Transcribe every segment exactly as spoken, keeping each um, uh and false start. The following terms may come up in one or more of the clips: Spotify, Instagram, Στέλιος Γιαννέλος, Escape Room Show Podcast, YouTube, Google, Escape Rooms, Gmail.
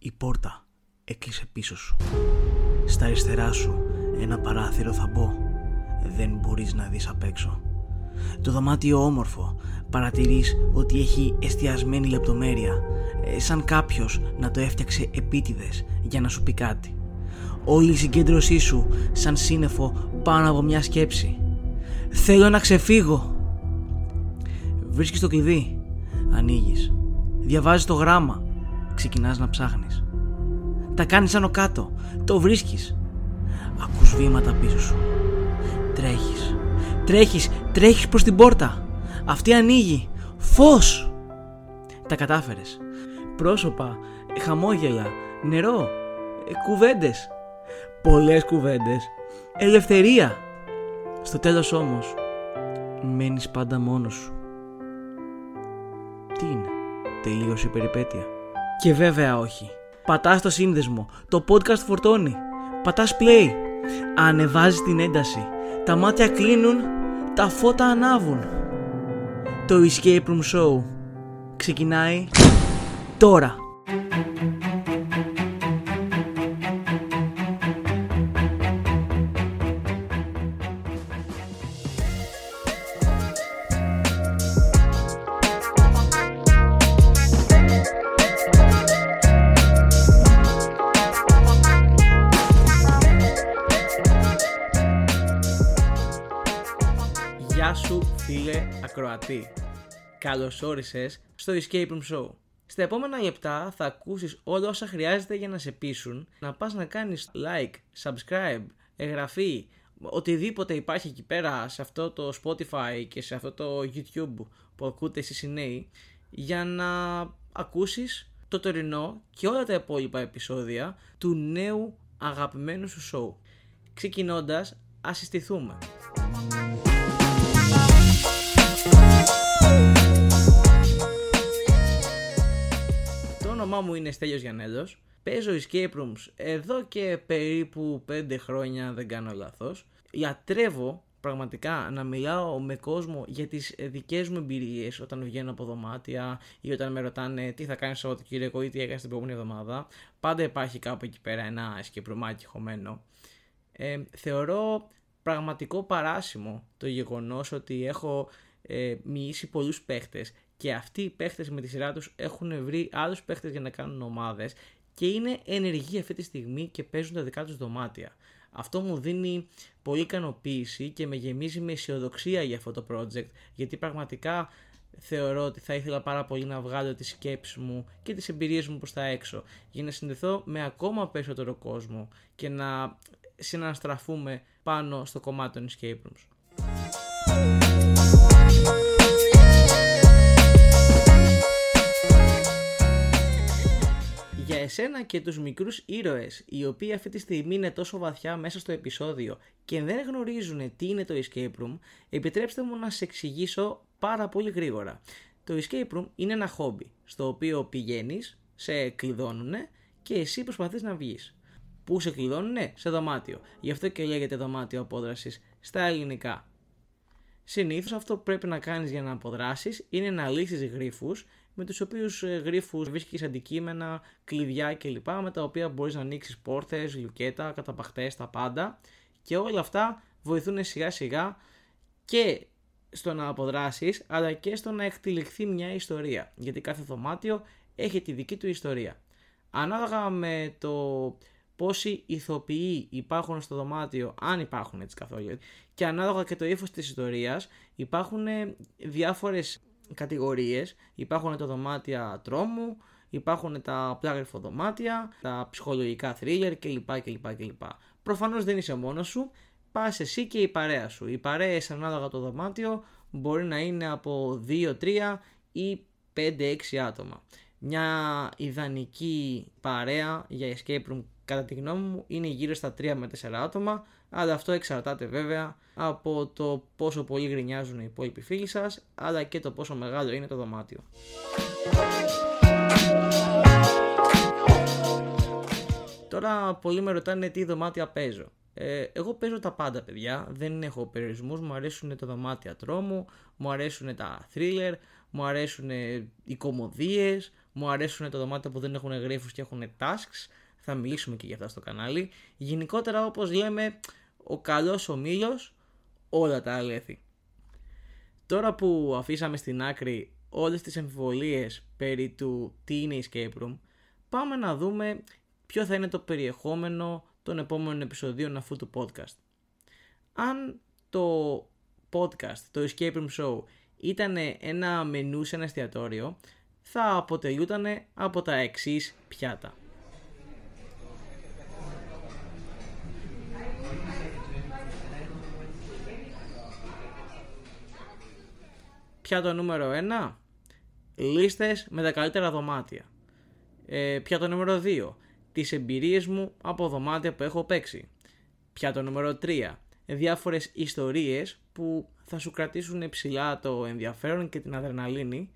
Η πόρτα έκλεισε πίσω σου. Στα αριστερά σου ένα παράθυρο θα μπω. Δεν μπορείς να δεις απ' έξω. Το δωμάτιο όμορφο. Παρατηρείς ότι έχει εστιασμένη λεπτομέρεια, σαν κάποιος να το έφτιαξε επίτηδες για να σου πει κάτι. Όλη η συγκέντρωσή σου σαν σύννεφο πάνω από μια σκέψη. Θέλω να ξεφύγω. Βρίσκεις το κλειδί. Ανοίγεις. Διαβάζεις το γράμμα. Ξεκινάς να ψάχνεις. Τα κάνεις άνω κάτω. Το βρίσκεις. Ακούς βήματα πίσω σου. Τρέχεις. Τρέχεις. Τρέχεις προς την πόρτα. Αυτή ανοίγει. Φως. Τα κατάφερες. Πρόσωπα. Χαμόγελα. Νερό. Κουβέντες. Πολλές κουβέντες. Ελευθερία. Στο τέλος όμως μένεις πάντα μόνος σου. Τι είναι? Τελείωσε η περιπέτεια? Και βέβαια όχι. Πατάς το σύνδεσμο. Το podcast φορτώνει. Πατάς play. Ανεβάζεις την ένταση. Τα μάτια κλείνουν. Τα φώτα ανάβουν. Το Escape Room Show ξεκινάει τώρα. Γεια σου φίλε ακροατή. Καλώς όρισες στο Escape Room Show. Στα επόμενα λεπτά θα ακούσεις όλα όσα χρειάζεται για να σε πείσουν να πας να κάνεις like, subscribe, εγγραφή, οτιδήποτε υπάρχει εκεί πέρα σε αυτό το Spotify και σε αυτό το YouTube που ακούτε εσείς οι νέοι, για να ακούσεις το τωρινό και όλα τα υπόλοιπα επεισόδια του νέου αγαπημένου σου show. Ξεκινώντας, ας συστηθούμε. Το όνομά μου είναι Στέλιος Γιαννέλος. Παίζω Escape Rooms εδώ και περίπου πέντε χρόνια, δεν κάνω λάθος. Λατρεύω πραγματικά να μιλάω με κόσμο για τις δικές μου εμπειρίες όταν βγαίνω από δωμάτια ή όταν με ρωτάνε τι θα κάνεις το Σαββατοκύριακο ή τι έκανες την επόμενη εβδομάδα. Πάντα υπάρχει κάπου εκεί πέρα ένα escape roomάκι χωμένο. Ε, θεωρώ πραγματικό παράσημο το γεγονός ότι έχω ε, μοιήσει πολλούς παίχτες. Και αυτοί οι παίχτες με τη σειρά τους έχουν βρει άλλους παίχτες για να κάνουν ομάδες και είναι ενεργοί αυτή τη στιγμή και παίζουν τα δικά τους δωμάτια. Αυτό μου δίνει πολύ ικανοποίηση και με γεμίζει με αισιοδοξία για αυτό το project, γιατί πραγματικά θεωρώ ότι θα ήθελα πάρα πολύ να βγάλω τις σκέψεις μου και τις εμπειρίες μου προς τα έξω για να συνδεθώ με ακόμα περισσότερο κόσμο και να συναναστραφούμε πάνω στο κομμάτι των escape rooms. Για εσένα και τους μικρούς ήρωες, οι οποίοι αυτή τη στιγμή είναι τόσο βαθιά μέσα στο επεισόδιο και δεν γνωρίζουν τι είναι το Escape Room, επιτρέψτε μου να σας εξηγήσω πάρα πολύ γρήγορα. Το Escape Room είναι ένα χόμπι, στο οποίο πηγαίνεις, σε κλειδώνουνε και εσύ προσπαθείς να βγεις. Πού σε κλειδώνουνε? Σε δωμάτιο. Γι' αυτό και λέγεται δωμάτιο απόδρασης στα ελληνικά. Συνήθως αυτό που πρέπει να κάνεις για να αποδράσεις είναι να λύσεις γρίφους, με τους οποίους γρίφους βρίσκεις αντικείμενα, κλειδιά κλπ. Με τα οποία μπορείς να ανοίξεις πόρτες, λουκέτα, καταπαχτές, τα πάντα. Και όλα αυτά βοηθούν σιγά σιγά και στο να αποδράσεις, αλλά και στο να εκτυλιχθεί μια ιστορία. Γιατί κάθε δωμάτιο έχει τη δική του ιστορία. Ανάλογα με το πόσοι ηθοποιοί υπάρχουν στο δωμάτιο, αν υπάρχουν έτσι καθόλου, και ανάλογα και το ύφος της ιστορίας, υπάρχουν διάφορες κατηγορίες. Υπάρχουν τα δωμάτια τρόμου, υπάρχουν τα πλάγρυφο δωμάτια, τα ψυχολογικά thriller κλπ, κλπ, κλπ. Προφανώς δεν είσαι μόνος σου, πας εσύ και η παρέα σου. Οι παρέες ανάλογα το δωμάτιο μπορεί να είναι από δύο, τρία ή πέντε έξι άτομα. Μια ιδανική παρέα για escape room κατά τη γνώμη μου είναι γύρω στα τρία με τέσσερα άτομα, αλλά αυτό εξαρτάται βέβαια από το πόσο πολύ γρινιάζουν οι υπόλοιποι φίλοι σας, αλλά και το πόσο μεγάλο είναι το δωμάτιο. Τώρα πολλοί με ρωτάνε τι δωμάτια παίζω. Ε, εγώ παίζω τα πάντα, παιδιά, δεν έχω περιορισμούς, μου αρέσουν τα δωμάτια τρόμου, μου αρέσουν τα thriller, μου αρέσουν οι κωμωδίες, μου αρέσουν τα δωμάτια που δεν έχουν γρίφους και έχουν tasks, θα μιλήσουμε και για αυτά στο κανάλι. Γενικότερα, όπως λέμε, ο καλός ομίλος, όλα τα άλλα έθη. Τώρα που αφήσαμε στην άκρη όλες τις εμφιβολίες περί του τι είναι η Escape Room, πάμε να δούμε ποιο θα είναι το περιεχόμενο των επόμενων επεισοδίων αυτού του podcast. Αν το podcast, το Escape Room Show, ήταν ένα μενού σε ένα εστιατόριο, θα αποτελούταν από τα εξής πιάτα. Πιάτο νούμερο ένα, λίστες με τα καλύτερα δωμάτια. Ε, πιάτο νούμερο δύο, τις εμπειρίες μου από δωμάτια που έχω παίξει. Πιάτο νούμερο τρία, διάφορες ιστορίες που θα σου κρατήσουν ψηλά το ενδιαφέρον και την αδρεναλίνη,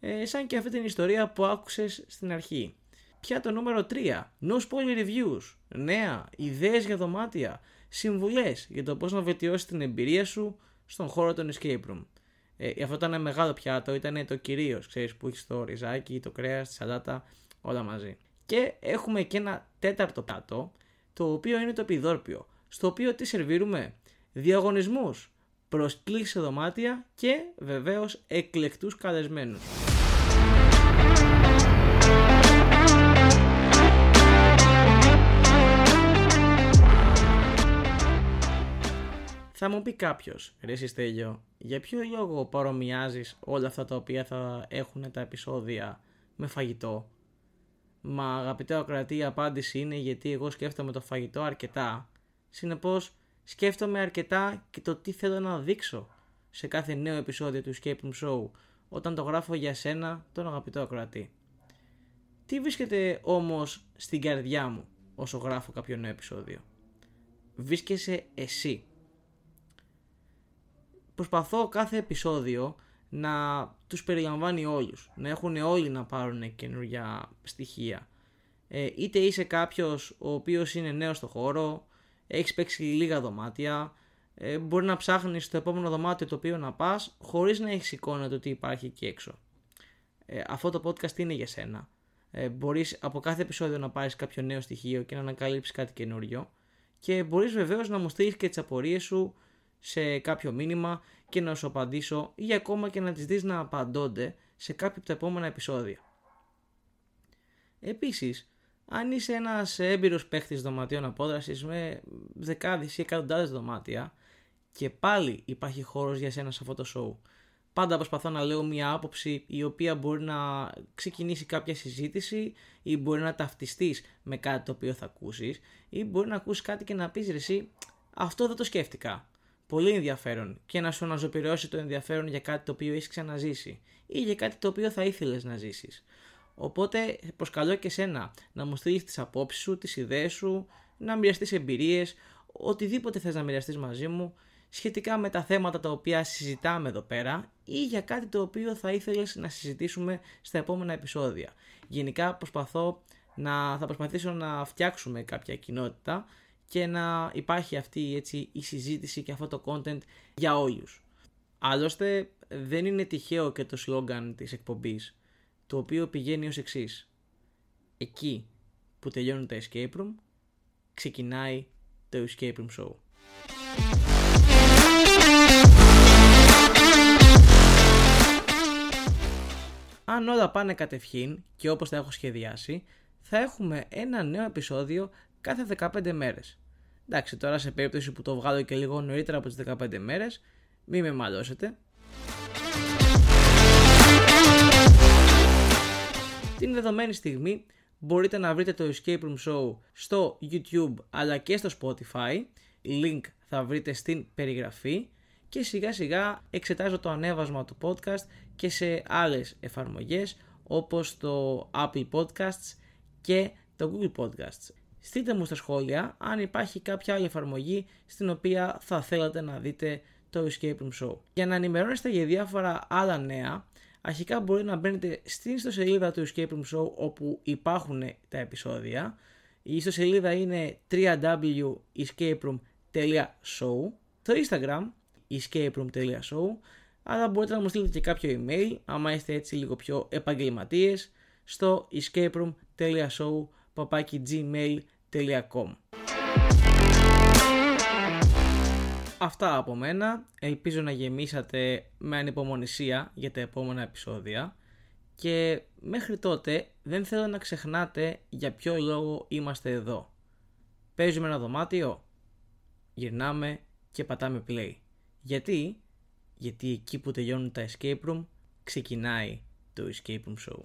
ε, σαν και αυτή την ιστορία που άκουσες στην αρχή. Πιάτο νούμερο τρία, no spoiler reviews, νέα, ιδέες για δωμάτια, συμβουλές για το πώς να βελτιώσεις την εμπειρία σου στον χώρο των escape room. Ε, αυτό ήταν ένα μεγάλο πιάτο, ήταν το κυρίως, ξέρεις, που έχεις το ριζάκι, το κρέας, τη σαλάτα, όλα μαζί. Και έχουμε και ένα τέταρτο πιάτο, το οποίο είναι το επιδόρπιο, στο οποίο τι σερβίρουμε? Διαγωνισμούς, προσκλήσεις σε δωμάτια και βεβαίως εκλεκτούς καλεσμένους. Θα μου πει κάποιος, ρε Στέλιο, για ποιο λόγο παρομοιάζεις όλα αυτά τα οποία θα έχουν τα επεισόδια με φαγητό? Μα αγαπητέ ακροατή, η απάντηση είναι γιατί εγώ σκέφτομαι το φαγητό αρκετά. Συνεπώς σκέφτομαι αρκετά και το τι θέλω να δείξω σε κάθε νέο επεισόδιο του Escape Room Show όταν το γράφω για σένα, τον αγαπητό ακροατή. Τι βρίσκεται όμως στην καρδιά μου όσο γράφω κάποιο νέο επεισόδιο? Βρίσκεσαι εσύ. Προσπαθώ κάθε επεισόδιο να τους περιλαμβάνει όλους, να έχουν όλοι να πάρουν καινούργια στοιχεία. Ε, είτε είσαι κάποιος ο οποίος είναι νέος στο χώρο, έχεις παίξει λίγα δωμάτια, ε, μπορεί να ψάχνεις το επόμενο δωμάτιο το οποίο να πας, χωρίς να έχεις εικόνα το τι υπάρχει εκεί έξω. Ε, αυτό το podcast είναι για σένα. Ε, μπορείς από κάθε επεισόδιο να πάρεις κάποιο νέο στοιχείο και να ανακαλύψεις κάτι καινούριο και μπορείς βεβαίως να μου στείλεις και τις απορίες σου σε κάποιο μήνυμα και να σου απαντήσω ή ακόμα και να τις δεις να απαντώνται σε κάποια από τα επόμενα επεισόδια. Επίσης, αν είσαι ένας έμπειρος παίχτης δωματίων απόδρασης με δεκάδες ή εκατοντάδες δωμάτια, και πάλι υπάρχει χώρος για σένα σε αυτό το show. Πάντα προσπαθώ να λέω μια άποψη η οποία μπορεί να ξεκινήσει κάποια συζήτηση ή μπορεί να ταυτιστείς με κάτι το οποίο θα ακούσεις ή μπορεί να ακούσεις κάτι και να πεις ρε εσύ, αυτό δεν το σκέφτηκα. Πολύ ενδιαφέρον, και να σου αναζωπηρεώσει το ενδιαφέρον για κάτι το οποίο έχεις ξαναζήσει ή για κάτι το οποίο θα ήθελες να ζήσεις. Οπότε προσκαλώ και σένα να μου στείλεις τις απόψεις σου, τις ιδέες σου, να μοιραστείς εμπειρίες, οτιδήποτε θες να μοιραστείς μαζί μου σχετικά με τα θέματα τα οποία συζητάμε εδώ πέρα ή για κάτι το οποίο θα ήθελες να συζητήσουμε στα επόμενα επεισόδια. Γενικά προσπαθώ να, θα προσπαθήσω να φτιάξουμε κάποια κοινότητα και να υπάρχει αυτή έτσι, η συζήτηση και αυτό το content για όλους. Άλλωστε δεν είναι τυχαίο και το slogan της εκπομπής, το οποίο πηγαίνει ως εξής: εκεί που τελειώνουν τα escape room, ξεκινάει το escape room show. Αν όλα πάνε κατευχήν και όπως τα έχω σχεδιάσει, θα έχουμε ένα νέο επεισόδιο κάθε δεκαπέντε μέρες. Εντάξει, τώρα σε περίπτωση που το βγάλω και λίγο νωρίτερα από τις δεκαπέντε μέρες, μην με μαλώσετε. Την δεδομένη στιγμή μπορείτε να βρείτε το Escape Room Show στο YouTube αλλά και στο Spotify. Link θα βρείτε στην περιγραφή. Και σιγά σιγά εξετάζω το ανέβασμα του podcast και σε άλλες εφαρμογές όπως το Apple Podcasts και το Google Podcasts. Στείλτε μου στα σχόλια αν υπάρχει κάποια άλλη εφαρμογή στην οποία θα θέλατε να δείτε το Escape Room Show. Για να ενημερώνεστε για διάφορα άλλα νέα, αρχικά μπορείτε να μπαίνετε στην ιστοσελίδα του Escape Room Show όπου υπάρχουν τα επεισόδια. Η ιστοσελίδα είναι double-u double-u double-u τελεία escape room τελεία show, το Instagram escape room τελεία show, αλλά μπορείτε να μου στείλετε και κάποιο email άμα είστε έτσι λίγο πιο επαγγελματίες στο escape room dot show at gmail dot com. Αυτά από μένα, ελπίζω να γεμίσατε με ανυπομονησία για τα επόμενα επεισόδια και μέχρι τότε δεν θέλω να ξεχνάτε για ποιο λόγο είμαστε εδώ. Παίζουμε ένα δωμάτιο, γυρνάμε και πατάμε play. Γιατί? Γιατί εκεί που τελειώνουν τα escape room ξεκινάει το escape room show.